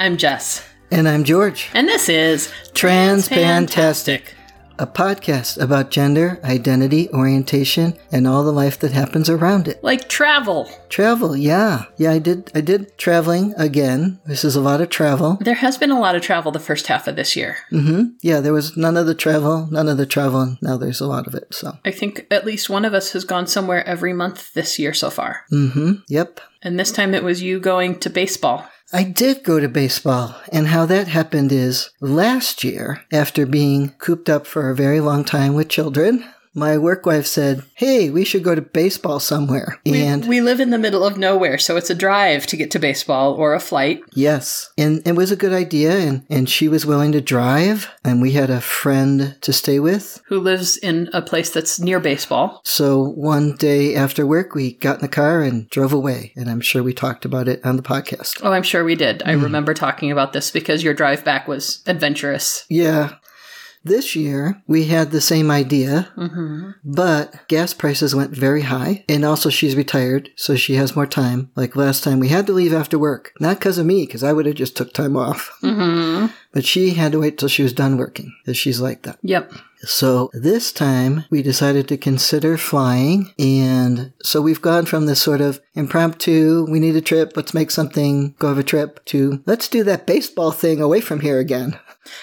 I'm Jess. And I'm George. And this is Trans Fantastic, a podcast about gender, identity, orientation, and all the life that happens around it. Like travel. Travel, yeah. Yeah, I did traveling again. This is a lot of travel. There has been a lot of travel the first half of this year. Mm-hmm. Yeah, there was none of the travel, and now there's a lot of it, so. I think at least one of us has gone somewhere every month this year so far. Mm-hmm. Yep. And this time it was you going to baseball. I did go to baseball, and how that happened is last year, after being cooped up for a very long time with children, my work wife said, hey, we should go to baseball somewhere. And we live in the middle of nowhere, so it's a drive to get to baseball or a flight. Yes. And it was a good idea, and she was willing to drive, and we had a friend to stay with. Who lives in a place that's near baseball. So one day after work, we got in the car and drove away, and I'm sure we talked about it on the podcast. Oh, I'm sure we did. I remember talking about this because your drive back was adventurous. Yeah. This year, we had the same idea, but gas prices went very high. And also, she's retired, so she has more time. Like last time, we had to leave after work. Not because of me, because I would have just took time off. Mm-hmm. But she had to wait till she was done working, because she's like that. Yep. So this time, we decided to consider flying, and so we've gone from this sort of impromptu, we need a trip, let's make something, go have a trip, to let's do that baseball thing away from here again.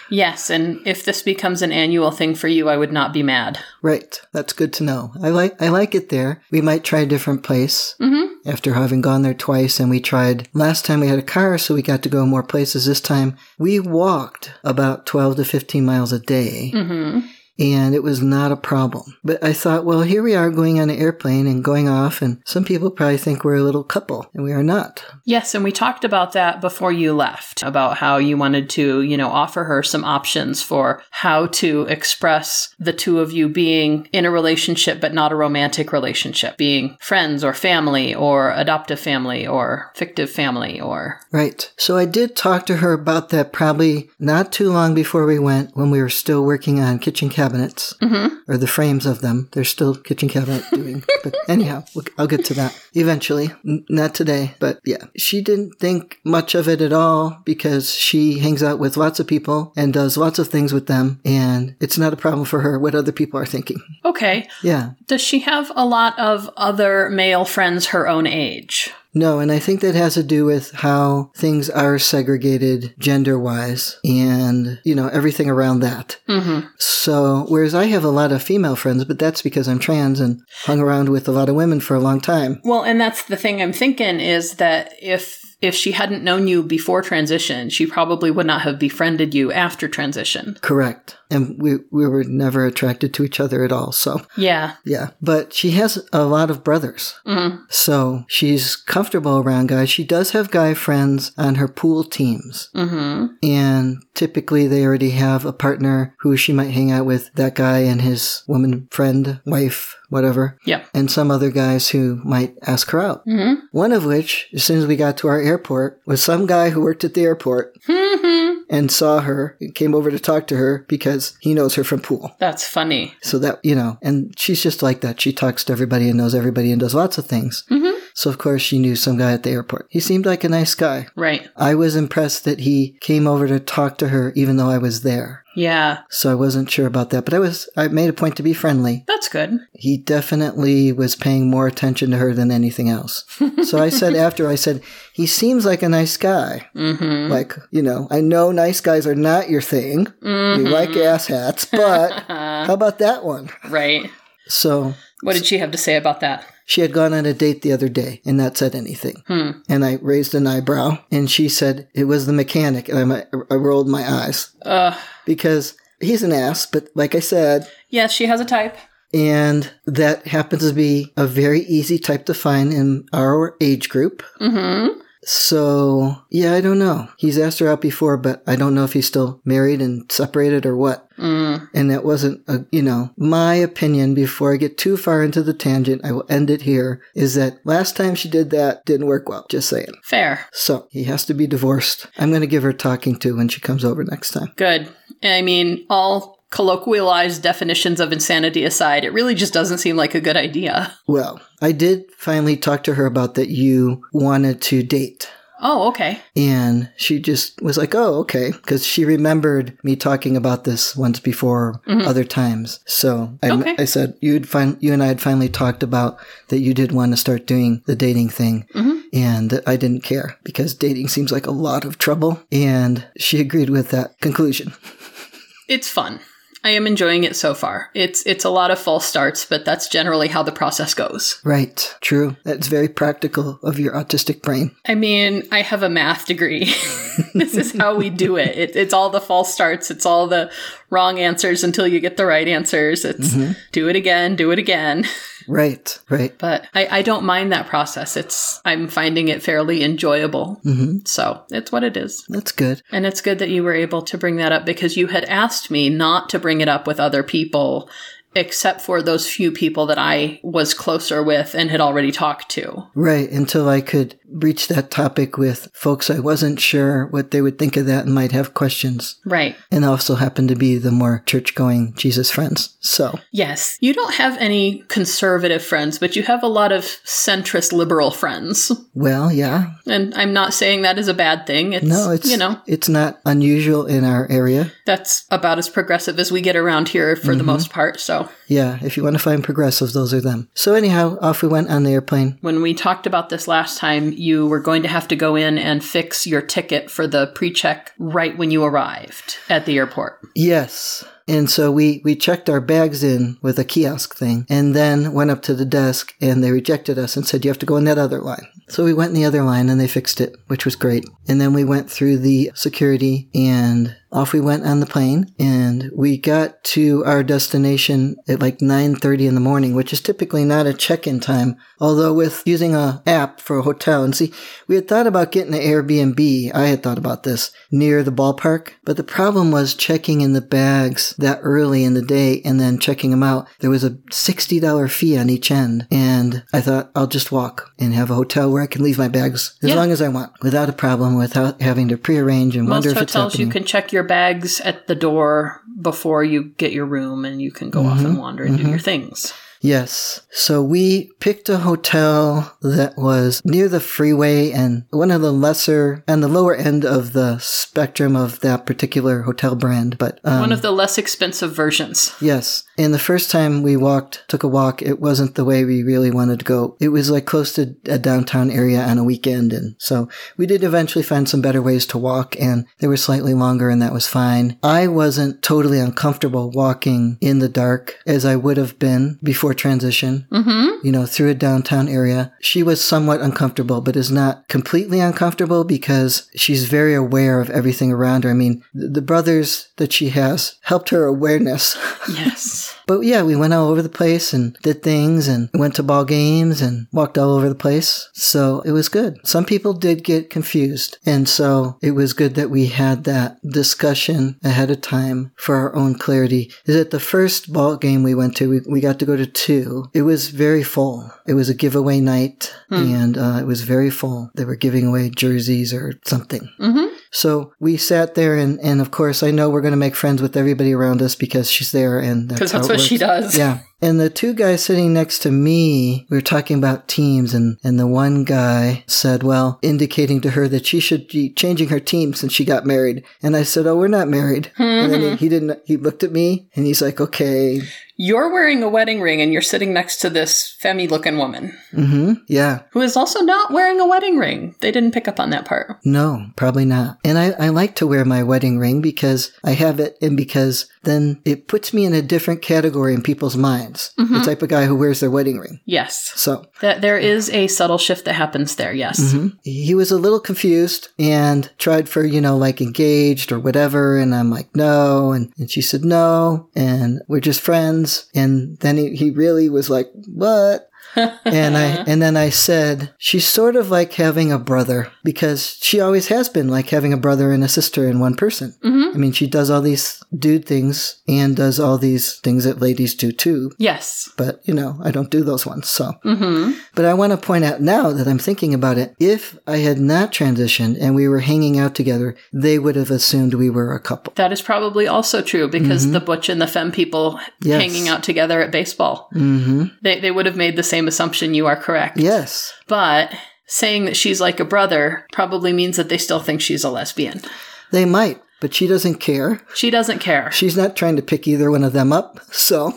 Yes, and if this becomes an annual thing for you, I would not be mad. Right. That's good to know. I like it there. We might try a different place after having gone there twice, and we tried, last time we had a car, so we got to go more places. This time, we walked about 12 to 15 miles a day. Mm-hmm. And it was not a problem. But I thought, well, here we are going on an airplane and going off, and some people probably think we're a little couple, and we are not. Yes, and we talked about that before you left, about how you wanted to, offer her some options for how to express the two of you being in a relationship, but not a romantic relationship, being friends or family or adoptive family or fictive family or... Right. So I did talk to her about that probably not too long before we went, when we were still working on kitchen cabinets, or the frames of them. They're still kitchen cabinet doing. But anyhow, I'll get to that eventually. Not today, but yeah. She didn't think much of it at all because she hangs out with lots of people and does lots of things with them, and it's not a problem for her what other people are thinking. Okay. Yeah. Does she have a lot of other male friends her own age? No, and I think that has to do with how things are segregated gender-wise and, everything around that. Mm-hmm. So, whereas I have a lot of female friends, but that's because I'm trans and hung around with a lot of women for a long time. Well, and that's the thing I'm thinking is that if she hadn't known you before transition, she probably would not have befriended you after transition. Correct. And we were never attracted to each other at all, so. Yeah. Yeah. But she has a lot of brothers. Mm-hmm. So she's comfortable around guys. She does have guy friends on her pool teams. Mm-hmm. And typically they already have a partner who she might hang out with, that guy and his woman friend, wife, whatever. Yeah. And some other guys who might ask her out. Mm-hmm. One of which, as soon as we got to our airport, was some guy who worked at the airport and saw her and came over to talk to her because he knows her from pool. That's funny. So that, and she's just like that. She talks to everybody and knows everybody and does lots of things. Mm-hmm. So, of course, she knew some guy at the airport. He seemed like a nice guy. Right. I was impressed that he came over to talk to her even though I was there. Yeah. So I wasn't sure about that, but I made a point to be friendly. That's good. He definitely was paying more attention to her than anything else. So I said, he seems like a nice guy. Mm-hmm. Like, I know nice guys are not your thing. Mm-hmm. You like asshats, but how about that one? Right. So. What did she have to say about that? She had gone on a date the other day and not said anything. And I raised an eyebrow, and she said it was the mechanic, and I rolled my eyes. Because he's an ass, but like I said... Yes, she has a type. And that happens to be a very easy type to find in our age group. Mm-hmm. So, yeah, I don't know. He's asked her out before, but I don't know if he's still married and separated or what. Mm. And that wasn't, my opinion, before I get too far into the tangent, I will end it here, is that last time she did that, didn't work well. Just saying. Fair. So, he has to be divorced. I'm going to give her talking to when she comes over next time. Good. I mean, all... colloquialized definitions of insanity aside, it really just doesn't seem like a good idea. Well, I did finally talk to her about that you wanted to date. Oh, okay. And she just was like, oh, okay. Because she remembered me talking about this once before, mm-hmm. other times. So I said, you and I had finally talked about that you did want to start doing the dating thing. Mm-hmm. And I didn't care because dating seems like a lot of trouble. And she agreed with that conclusion. It's fun. I am enjoying it so far. It's a lot of false starts, but that's generally how the process goes. Right. True. That's very practical of your autistic brain. I mean, I have a math degree. This is how we do it. It's all the false starts. It's all the wrong answers until you get the right answers. It's mm-hmm. do it again. Right, right. But I don't mind that process. I'm finding it fairly enjoyable. Mm-hmm. So it's what it is. That's good. And it's good that you were able to bring that up because you had asked me not to bring it up with other people except for those few people that I was closer with and had already talked to. Right, until I could reach that topic with folks I wasn't sure what they would think of that and might have questions. Right. And also happen to be the more church-going Jesus friends, so. Yes. You don't have any conservative friends, but you have a lot of centrist liberal friends. Well, yeah. And I'm not saying that is a bad thing. It's not unusual in our area. That's about as progressive as we get around here for mm-hmm. the most part, so. Yeah, if you want to find progressives, those are them. So anyhow, off we went on the airplane. When we talked about this last time, you were going to have to go in and fix your ticket for the pre-check right when you arrived at the airport. Yes. And so we checked our bags in with a kiosk thing and then went up to the desk and they rejected us and said, you have to go in that other line. So we went in the other line and they fixed it, which was great. And then we went through the security and off we went on the plane. And we got to our destination at like 9:30 in the morning, which is typically not a check-in time. Although with using an app for a hotel, and see, we had thought about getting an Airbnb. I had thought about this near the ballpark. But the problem was checking in the bags that early in the day and then checking them out. There was a $60 fee on each end. And I thought, I'll just walk and have a hotel where I can leave my bags as long as I want without a problem, without having to prearrange and wonder if it's happening. Most hotels, you can check your bags at the door before you get your room and you can go mm-hmm. off and wander and mm-hmm. do your things. Yes. So we picked a hotel that was near the freeway and one of the lesser and the lower end of the spectrum of that particular hotel brand. But one of the less expensive versions. Yes. And the first time we took a walk, it wasn't the way we really wanted to go. It was like close to a downtown area on a weekend. And so we did eventually find some better ways to walk and they were slightly longer and that was fine. I wasn't totally uncomfortable walking in the dark as I would have been before transition, mm-hmm. Through a downtown area. She was somewhat uncomfortable, but is not completely uncomfortable because she's very aware of everything around her. I mean, the brothers that she has helped her awareness. Yes. But yeah, we went all over the place and did things and went to ball games and walked all over the place. So it was good. Some people did get confused. And so it was good that we had that discussion ahead of time for our own clarity. Is that the first ball game we went to, we got to go to two. It was very full. It was a giveaway night and it was very full. They were giving away jerseys or something. Mm-hmm. So we sat there and of course I know we're going to make friends with everybody around us because she's there and that's what she does. Yeah. And the two guys sitting next to me, we were talking about teams and the one guy said, well, indicating to her that she should be changing her team since she got married. And I said, oh, we're not married. Mm-hmm. And then he looked at me and he's like, okay. You're wearing a wedding ring and you're sitting next to this femmy looking woman. Mm-hmm. Yeah. Who is also not wearing a wedding ring. They didn't pick up on that part. No, probably not. And I like to wear my wedding ring because I have it and because then it puts me in a different category in people's minds. Mm-hmm. The type of guy who wears their wedding ring. Yes. So. There is a subtle shift that happens there, yes. Mm-hmm. He was a little confused and tried for, like engaged or whatever. And I'm like, no. And she said, no. And we're just friends. And then he really was like, what? and then I said, she's sort of like having a brother because she always has been like having a brother and a sister in one person. Mm-hmm. I mean, she does all these dude things and does all these things that ladies do too. Yes. But, I don't do those ones. So, mm-hmm. But I want to point out now that I'm thinking about it, if I had not transitioned and we were hanging out together, they would have assumed we were a couple. That is probably also true because mm-hmm. the butch and the femme people yes. hanging out together at baseball, mm-hmm. they would have made the same assumption. You are correct. Yes. But saying that she's like a brother probably means that they still think she's a lesbian. They might, but she doesn't care. She doesn't care. She's not trying to pick either one of them up, so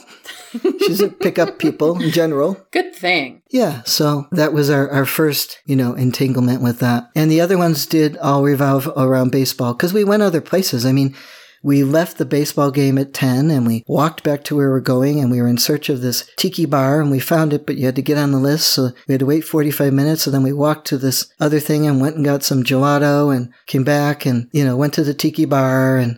she doesn't pick up people in general. Good thing. Yeah, so that was our first, entanglement with that. And the other ones did all revolve around baseball because we went other places. I mean, we left the baseball game at 10 and we walked back to where we were going and we were in search of this tiki bar and we found it, but you had to get on the list. So we had to wait 45 minutes. And then we walked to this other thing and went and got some gelato and came back and, went to the tiki bar and,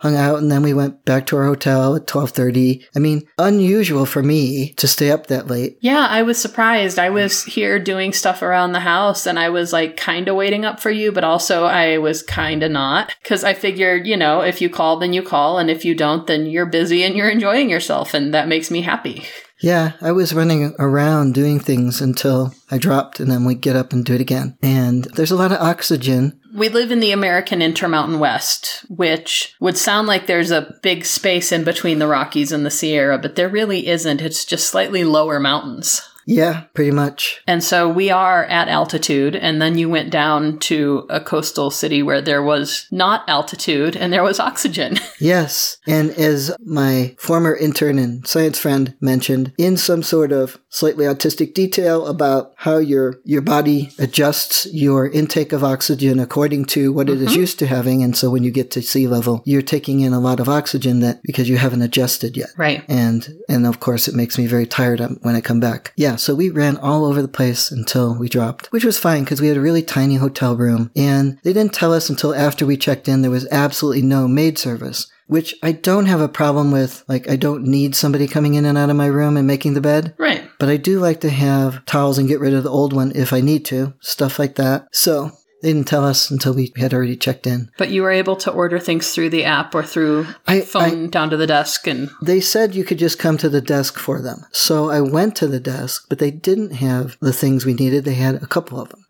hung out. And then we went back to our hotel at 12:30. I mean, unusual for me to stay up that late. Yeah, I was surprised. I was here doing stuff around the house and I was like kind of waiting up for you, but also I was kind of not because I figured, if you call, then you call. And if you don't, then you're busy and you're enjoying yourself. And that makes me happy. Yeah, I was running around doing things until I dropped and then we get up and do it again. And there's a lot of oxygen. We live in the American Intermountain West, which would sound like there's a big space in between the Rockies and the Sierra, but there really isn't. It's just slightly lower mountains. Yeah, pretty much. And so we are at altitude, and then you went down to a coastal city where there was not altitude and there was oxygen. Yes. And as my former intern and science friend mentioned, in some sort of slightly autistic detail about how your body adjusts your intake of oxygen according to what it is used to having. And so when you get to sea level, you're taking in a lot of oxygen because you haven't adjusted yet. Right. And of course, it makes me very tired when I come back. Yeah. So we ran all over the place until we dropped, which was fine because we had a really tiny hotel room and they didn't tell us until after we checked in there was absolutely no maid service, which I don't have a problem with. Like, I don't need somebody coming in and out of my room and making the bed. Right. But I do like to have towels and get rid of the old one if I need to, stuff like that. So they didn't tell us until we had already checked in. But you were able to order things through the app or through phone down to the desk and... They said you could just come to the desk for them. So I went to the desk, but they didn't have the things we needed. They had a couple of them.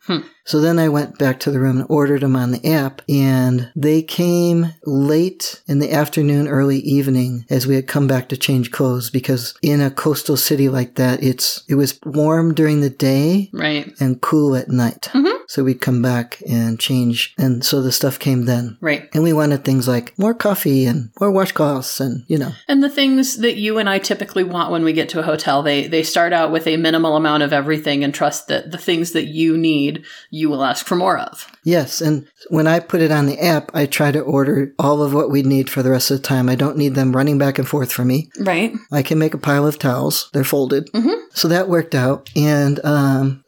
So then I went back to the room and ordered them on the app, and they came late in the afternoon, early evening, as we had come back to change clothes, because in a coastal city like that, it was warm during the day and cool at night. Mm-hmm. So we'd come back and change, and so the stuff came then. Right. And we wanted things like more coffee and more washcloths and, And the things that you and I typically want when we get to a hotel, they start out with a minimal amount of everything and trust that the things that you need, you will ask for more of. Yes. And when I put it on the app, I try to order all of what we need for the rest of the time. I don't need them running back and forth for me. Right. I can make a pile of towels. They're folded. Mm-hmm. So that worked out. And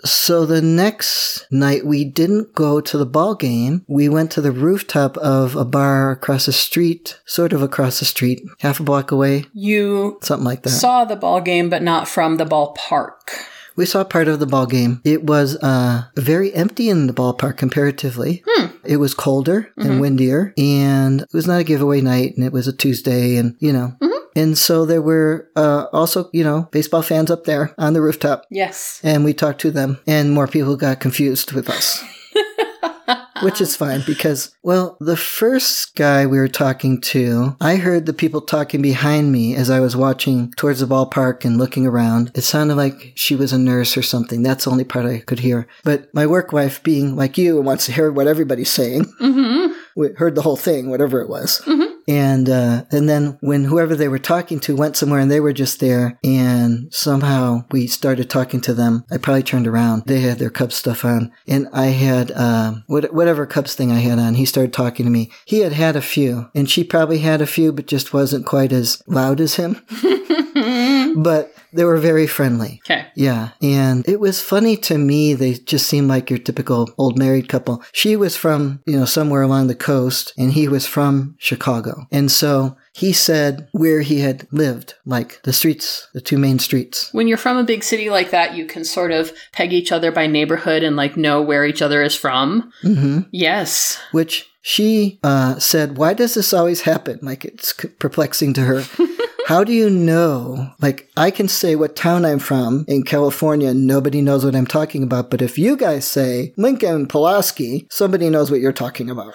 so the next night, we didn't go to the ball game. We went to the rooftop of a bar across the street, half a block away. You something like that. Saw the ball game, but not from the ballpark. We saw part of the ball game. It was very empty in the ballpark comparatively. It was colder and windier, and it was not a giveaway night, and it was a Tuesday, and And so there were also, baseball fans up there on the rooftop. Yes. And we talked to them, and more people got confused with us. Which is fine because, well, the first guy we were talking to, I heard the people talking behind me as I was watching towards the ballpark and looking around. It sounded like she was a nurse or something. That's the only part I could hear. But my work wife, being like you and wants to hear what everybody's saying, we heard the whole thing, whatever it was. Mm-hmm. And then when whoever they were talking to went somewhere and they were just there and somehow we started talking to them, I probably turned around. They had their Cubs stuff on and I had whatever Cubs thing I had on. He started talking to me. He had a few and she probably had a few but just wasn't quite as loud as him. But they were very friendly. Okay. Yeah. And it was funny to me. They just seemed like your typical old married couple. She was from, somewhere along the coast and he was from Chicago. And so he said where he had lived, like the two main streets. When you're from a big city like that, you can sort of peg each other by neighborhood and know where each other is from. Mm-hmm. Yes. Which she said, why does this always happen? Like it's perplexing to her. How do you know? Like, I can say what town I'm from in California, and nobody knows what I'm talking about. But if you guys say Lincoln, Pulaski, somebody knows what you're talking about.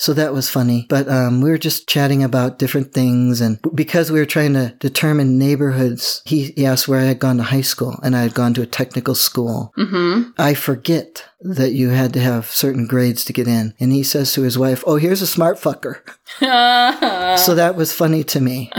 So that was funny. But we were just chatting about different things. And because we were trying to determine neighborhoods, he asked where I had gone to high school, and I had gone to a technical school. Mm-hmm. I forget that you had to have certain grades to get in. And he says to his wife, "Oh, here's a smart fucker." So that was funny to me.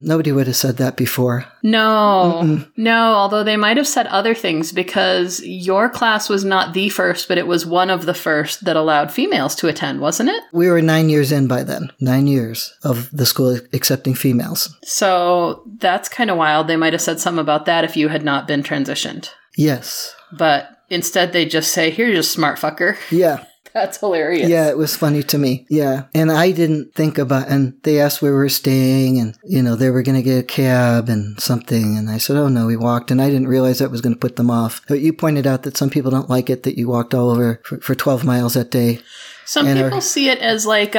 Nobody would have said that before. No. Mm-mm. No, although they might have said other things, because your class was not the first, but it was one of the first that allowed females to attend, wasn't it? We were 9 years in by then. 9 years of the school accepting females. So that's kind of wild. They might have said something about that if you had not been transitioned. Yes. But instead they just say, "Here's your smart fucker." Yeah. That's hilarious. Yeah, it was funny to me. Yeah. And I didn't think about, and they asked where we were staying, and, you know, they were going to get a cab and something. And I said, "Oh, no, we walked." And I didn't realize that was going to put them off. But you pointed out that some people don't like it that you walked all over for 12 miles that day. Some people see it as like,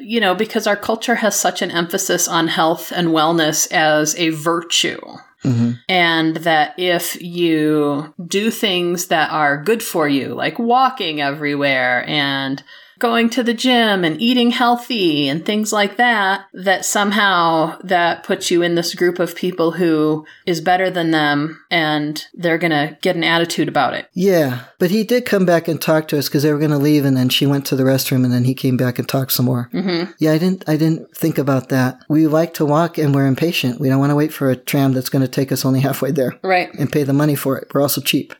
you know, because our culture has such an emphasis on health and wellness as a virtue. Mm-hmm. And that if you do things that are good for you, like walking everywhere and going to the gym and eating healthy and things like that, that somehow that puts you in this group of people who is better than them, and they're going to get an attitude about it. Yeah. But he did come back and talk to us, because they were going to leave, and then she went to the restroom, and then he came back and talked some more. Mm-hmm. Yeah, I didn't think about that. We like to walk, and we're impatient. We don't want to wait for a tram that's going to take us only halfway there. Right. And pay the money for it. We're also cheap.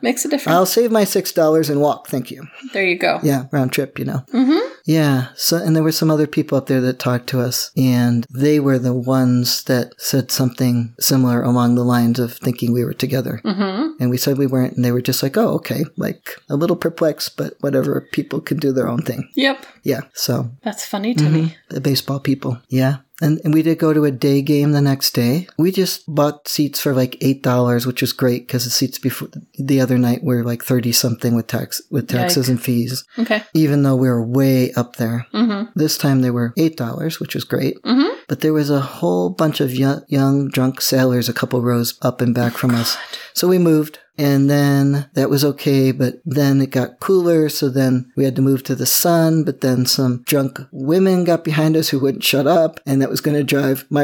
Makes a difference. I'll save my $6 and walk. Thank you. There you go. Yeah. Round trip, you know. Mm-hmm. Yeah. So, and there were some other people up there that talked to us, and they were the ones that said something similar along the lines of thinking we were together. Mm-hmm. And we said we weren't, and they were just like, "Oh, okay." Like a little perplexed, but whatever, people can do their own thing. Yep. Yeah. So. That's funny to me. The baseball people. Yeah. And we did go to a day game the next day. We just bought seats for like $8, which was great, because the seats before the other night were like 30-something with taxes and fees. Okay. Even though we were way up there. Mm-hmm. This time they were $8, which was great. Mm-hmm. But there was a whole bunch of young drunk sailors a couple rows up and back from us. So we moved. And then that was okay, but then it got cooler, so then we had to move to the sun, but then some drunk women got behind us who wouldn't shut up, and that was going to drive my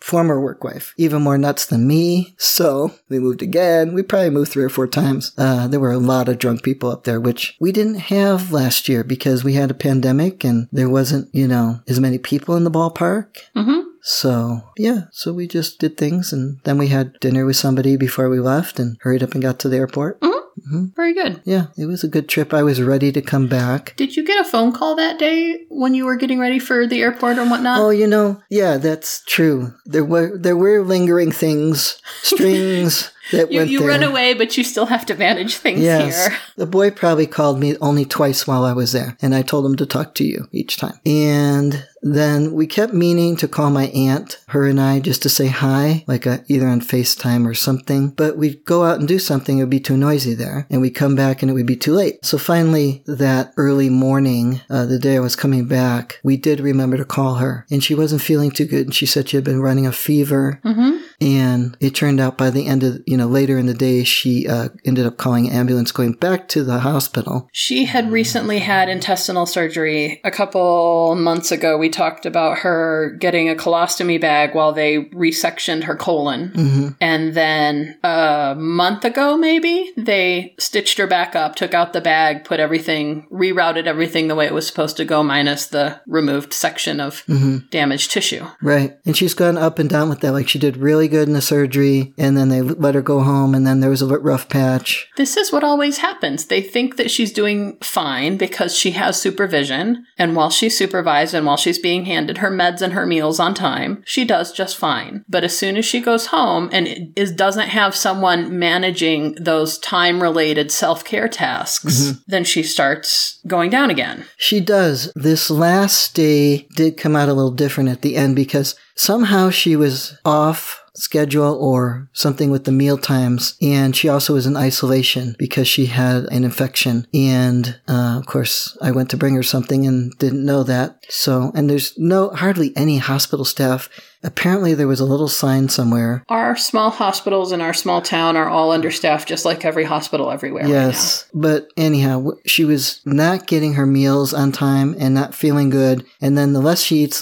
former work wife, even more nuts than me. So we moved again. We probably moved 3 or 4 times. There were a lot of drunk people up there, which we didn't have last year because we had a pandemic and there wasn't, you know, as many people in the ballpark. Mm-hmm. So, yeah, so we just did things, and then we had dinner with somebody before we left and hurried up and got to the airport. Mm-hmm. Mm-hmm. Very good. Yeah, it was a good trip. I was ready to come back. Did you get a phone call that day when you were getting ready for the airport and whatnot? Oh, you know, yeah, that's true. There were lingering things, strings that went there. You run away, but you still have to manage things here. The boy probably called me only twice while I was there, and I told him to talk to you each time. And then we kept meaning to call my aunt, her and I, just to say hi, like either on FaceTime or something. But we'd go out and do something. It would be too noisy there. And we'd come back and it would be too late. So finally, that early morning, the day I was coming back, we did remember to call her. And she wasn't feeling too good. And she said she had been running a fever. Mm-hmm. And it turned out by the end of, you know, later in the day, she ended up calling an ambulance going back to the hospital. She had recently had intestinal surgery a couple months ago. We talked about her getting a colostomy bag while they resectioned her colon. Mm-hmm. And then a month ago, maybe, they stitched her back up, took out the bag, put everything, rerouted everything the way it was supposed to go, minus the removed section of damaged tissue. Right. And she's gone up and down with that. Like, she did really good in the surgery, and then they let her go home, and then there was a rough patch. This is what always happens. They think that she's doing fine because she has supervision, and while she's supervised and while she's being handed her meds and her meals on time, she does just fine. But as soon as she goes home and doesn't have someone managing those time-related self-care tasks, then she starts going down again. She does. This last day did come out a little different at the end because somehow she was off schedule or something with the meal times. And she also was in isolation because she had an infection. And of course, I went to bring her something and didn't know that. So, and there's hardly any hospital staff Apparently there was a little sign somewhere. Our small hospitals in our small town are all understaffed, just like every hospital everywhere. Yes, right now. But anyhow, she was not getting her meals on time and not feeling good. And then the less she eats,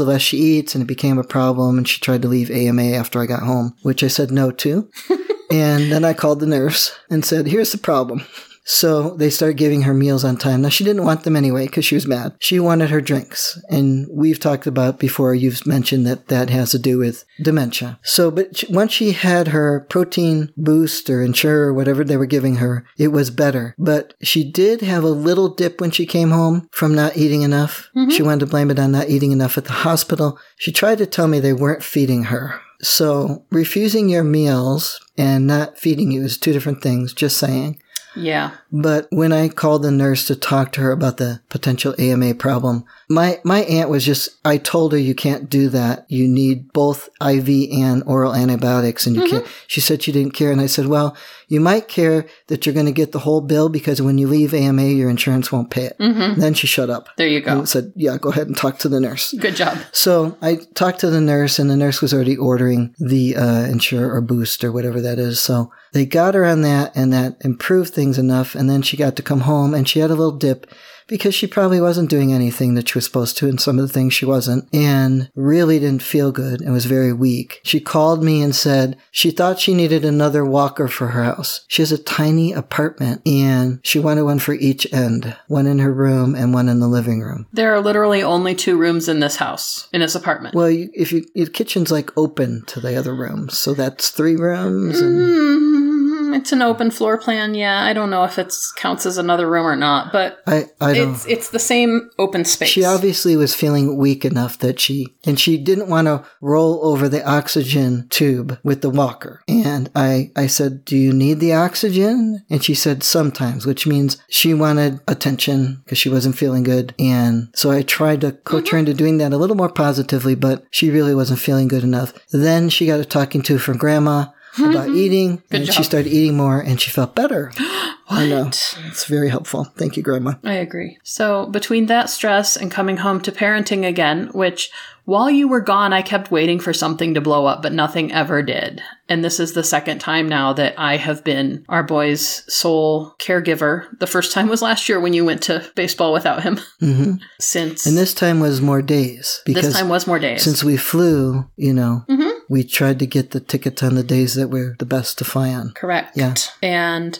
and it became a problem. And she tried to leave AMA after I got home, which I said no to. And then I called the nurse and said, here's the problem. So they started giving her meals on time. Now, she didn't want them anyway because she was mad. She wanted her drinks. And we've talked about before, you've mentioned that has to do with dementia. So, but once she had her protein boost or Ensure or whatever they were giving her, it was better. But she did have a little dip when she came home from not eating enough. Mm-hmm. She wanted to blame it on not eating enough at the hospital. She tried to tell me they weren't feeding her. So refusing your meals and not feeding you is two different things, just saying. Yeah. But when I called the nurse to talk to her about the potential AMA problem, my aunt was just, I told her, you can't do that. You need both IV and oral antibiotics. And you can't. She said she didn't care. And I said, well, you might care that you're going to get the whole bill because when you leave AMA, your insurance won't pay it. Mm-hmm. Then she shut up. There you go. And said, yeah, go ahead and talk to the nurse. Good job. So I talked to the nurse, and the nurse was already ordering the Ensure or Boost or whatever that is. So they got her on that, and that improved things enough. And then she got to come home, and she had a little dip because she probably wasn't doing anything that she was supposed to, and some of the things she wasn't, and really didn't feel good and was very weak. She called me and said she thought she needed another walker for her house. She has a tiny apartment, and she wanted one for each end, one in her room and one in the living room. There are literally only two rooms in this house, in this apartment. Well, your kitchen's like open to the other rooms, so that's three rooms. It's an open floor plan, yeah. I don't know if it counts as another room or not, but it's the same open space. She obviously was feeling weak enough that she didn't want to roll over the oxygen tube with the walker. And I said, do you need the oxygen? And she said, sometimes, which means she wanted attention because she wasn't feeling good. And so I tried to coach her into doing that a little more positively, but she really wasn't feeling good enough. Then she got a talking to from Grandma about eating, and she started eating more, and she felt better. What? I know. It's very helpful. Thank you, Grandma. I agree. So between that stress and coming home to parenting again, which while you were gone, I kept waiting for something to blow up, but nothing ever did. And this is the second time now that I have been our boy's sole caregiver. The first time was last year when you went to baseball without him. Mm-hmm. And this time was more days. Since we flew, we tried to get the tickets on the days that were the best to fly on. Correct. Yeah. And,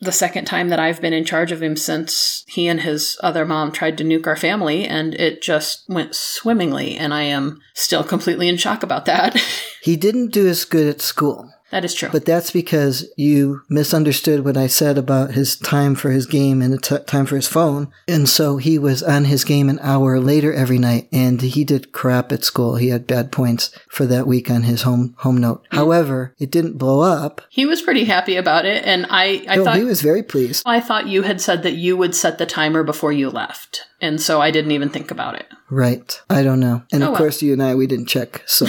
the second time that I've been in charge of him since he and his other mom tried to nuke our family, and it just went swimmingly. And I am still completely in shock about that. He didn't do as good at school. That is true. But that's because you misunderstood what I said about his time for his game and the time for his phone. And so he was on his game an hour later every night, and he did crap at school. He had bad points for that week on his home note. Yeah. However, it didn't blow up. He was pretty happy about it, and I thought... he was very pleased. I thought you had said that you would set the timer before you left, and so I didn't even think about it. Right. I don't know. And of course, you and I, we didn't check, so...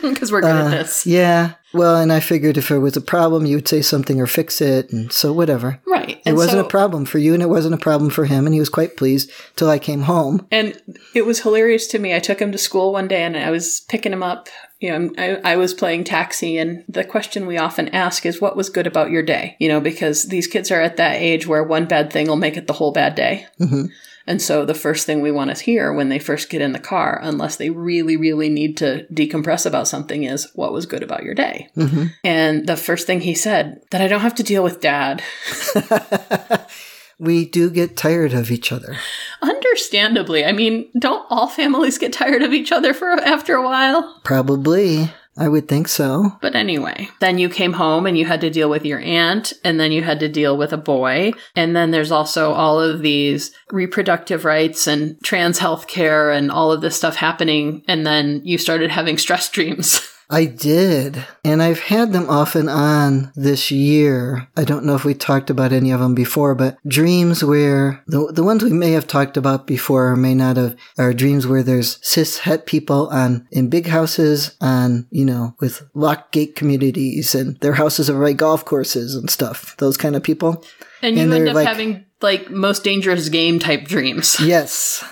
Because we're good at this. Yeah. Well, and I figured if it was a problem, you would say something or fix it, and so whatever. Right. It wasn't a problem for you, and it wasn't a problem for him, and he was quite pleased till I came home. And it was hilarious to me. I took him to school one day, and I was picking him up. I was playing taxi, and the question we often ask is, what was good about your day? Because these kids are at that age where one bad thing will make it the whole bad day. Mm-hmm. And so the first thing we want to hear when they first get in the car, unless they really, really need to decompress about something, is what was good about your day. Mm-hmm. And the first thing he said, that I don't have to deal with Dad. We do get tired of each other. Understandably. I mean, don't all families get tired of each other after a while? Probably. I would think so. But anyway, then you came home and you had to deal with your aunt, and then you had to deal with a boy. And then there's also all of these reproductive rights and trans health care and all of this stuff happening. And then you started having stress dreams. I did. And I've had them off and on this year. I don't know if we talked about any of them before, but dreams where the ones we may have talked about before or may not have are dreams where there's cishet people in big houses with locked gate communities, and their houses are like golf courses and stuff. Those kind of people. And you end up having most dangerous game type dreams. Yes.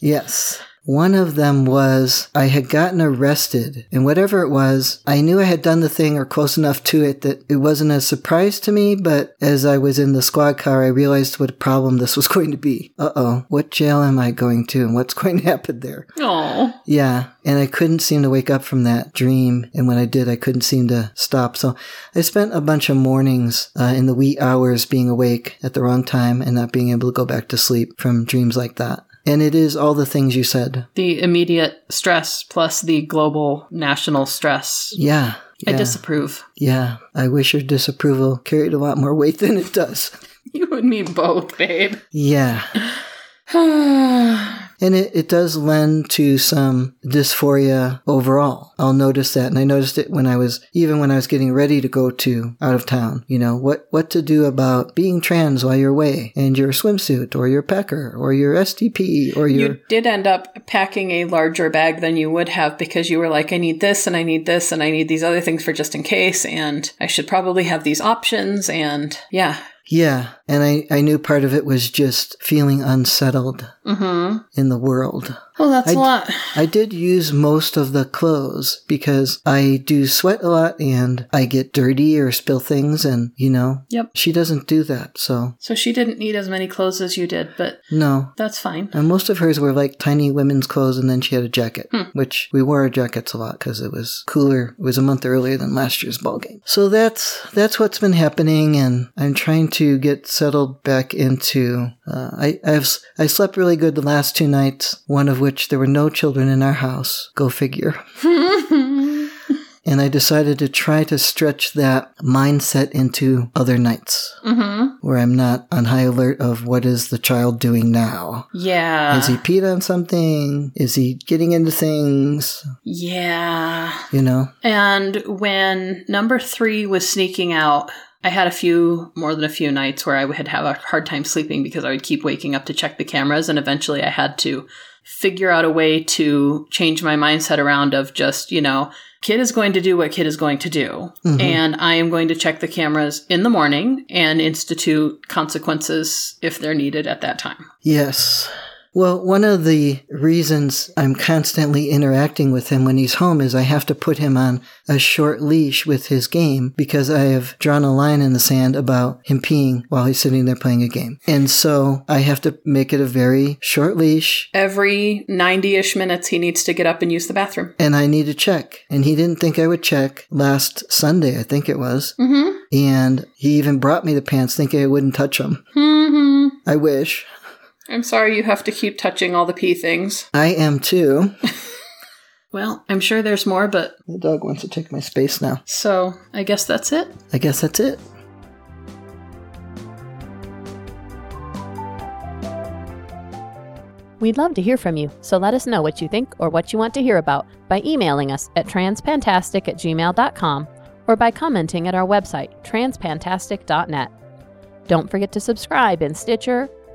Yes. One of them was I had gotten arrested, and whatever it was, I knew I had done the thing or close enough to it that it wasn't a surprise to me, but as I was in the squad car, I realized what a problem this was going to be. Uh-oh, what jail am I going to and what's going to happen there? Oh, yeah, and I couldn't seem to wake up from that dream, and when I did, I couldn't seem to stop. So I spent a bunch of mornings in the wee hours being awake at the wrong time and not being able to go back to sleep from dreams like that. And it is all the things you said. The immediate stress plus the global national stress. Yeah. I disapprove. Yeah. I wish your disapproval carried a lot more weight than it does. You and me both, babe. Yeah. And it does lend to some dysphoria overall. I'll notice that. And I noticed it when I was, even when I was getting ready to go to out of town, you know, what to do about being trans while you're away and your swimsuit or your packer or your SDP or your... You did end up packing a larger bag than you would have because you were like, I need this and I need this and I need these other things for just in case. And I should probably have these options. And yeah. Yeah, and I knew part of it was just feeling unsettled in the world. Oh, that's a lot. I did use most of the clothes because I do sweat a lot and I get dirty or spill things and, you know, she doesn't do that, so. So she didn't need as many clothes as you did, but no, that's fine. And most of hers were like tiny women's clothes and then she had a jacket, which we wore our jackets a lot because it was cooler. It was a month earlier than last year's ball game. So that's what's been happening, and I'm trying to get settled back into, I slept really good the last two nights, one of which there were no children in our house. Go figure. And I decided to try to stretch that mindset into other nights where I'm not on high alert of what is the child doing now. Yeah. Has he peed on something? Is he getting into things? Yeah. You know? And when number 3 was sneaking out, I had more than a few nights where I would have a hard time sleeping because I would keep waking up to check the cameras, and eventually I had to figure out a way to change my mindset around of just, you know, kid is going to do what kid is going to do. And I am going to check the cameras in the morning and institute consequences if they're needed at that time. Yes. Well, one of the reasons I'm constantly interacting with him when he's home is I have to put him on a short leash with his game because I have drawn a line in the sand about him peeing while he's sitting there playing a game. And so I have to make it a very short leash. Every 90-ish minutes, he needs to get up and use the bathroom. And I need to check. And he didn't think I would check last Sunday, I think it was. And he even brought me the pants thinking I wouldn't touch them. I wish. I'm sorry you have to keep touching all the pee things. I am too. Well, I'm sure there's more, but... The dog wants to take my space now. So, I guess that's it. We'd love to hear from you, so let us know what you think or what you want to hear about by emailing us at transfantastic@gmail.com or by commenting at our website, transfantastic.net. Don't forget to subscribe in Stitcher,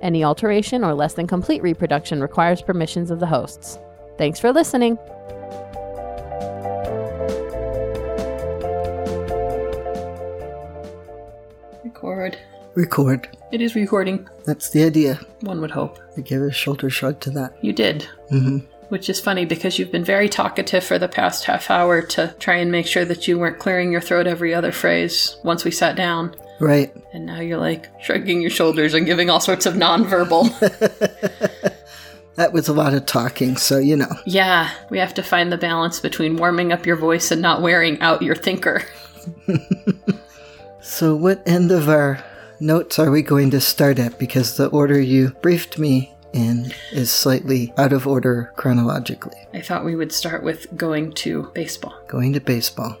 Any alteration or less than complete reproduction requires permissions of the hosts. Thanks for listening. Record. It is recording. That's the idea. One would hope. I gave a shoulder shrug to that. You did. Which is funny because you've been very talkative for the past half hour to try and make sure that you weren't clearing your throat every other phrase once we sat down. Right. And now you're like shrugging your shoulders and giving all sorts of nonverbal. That was a lot of talking, so you know. Yeah, we have to find the balance between warming up your voice and not wearing out your thinker. So what end of our notes are we going to start at? Because the order you briefed me in is slightly out of order chronologically. I thought we would start with going to baseball.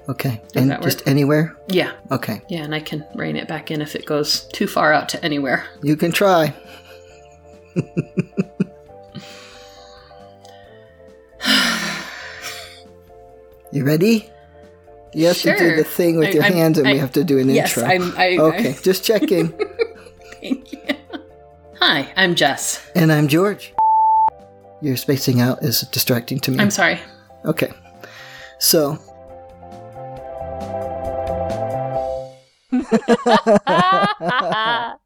Okay. And just anywhere? Yeah. Okay. Yeah, and I can rein it back in if it goes too far out to anywhere. You can try. You ready? You have to do the thing with your hands, and we have to do an intro. Okay, just checking. Thank you. Hi, I'm Jess. And I'm George. Your spacing out is distracting to me. I'm sorry. Okay. So...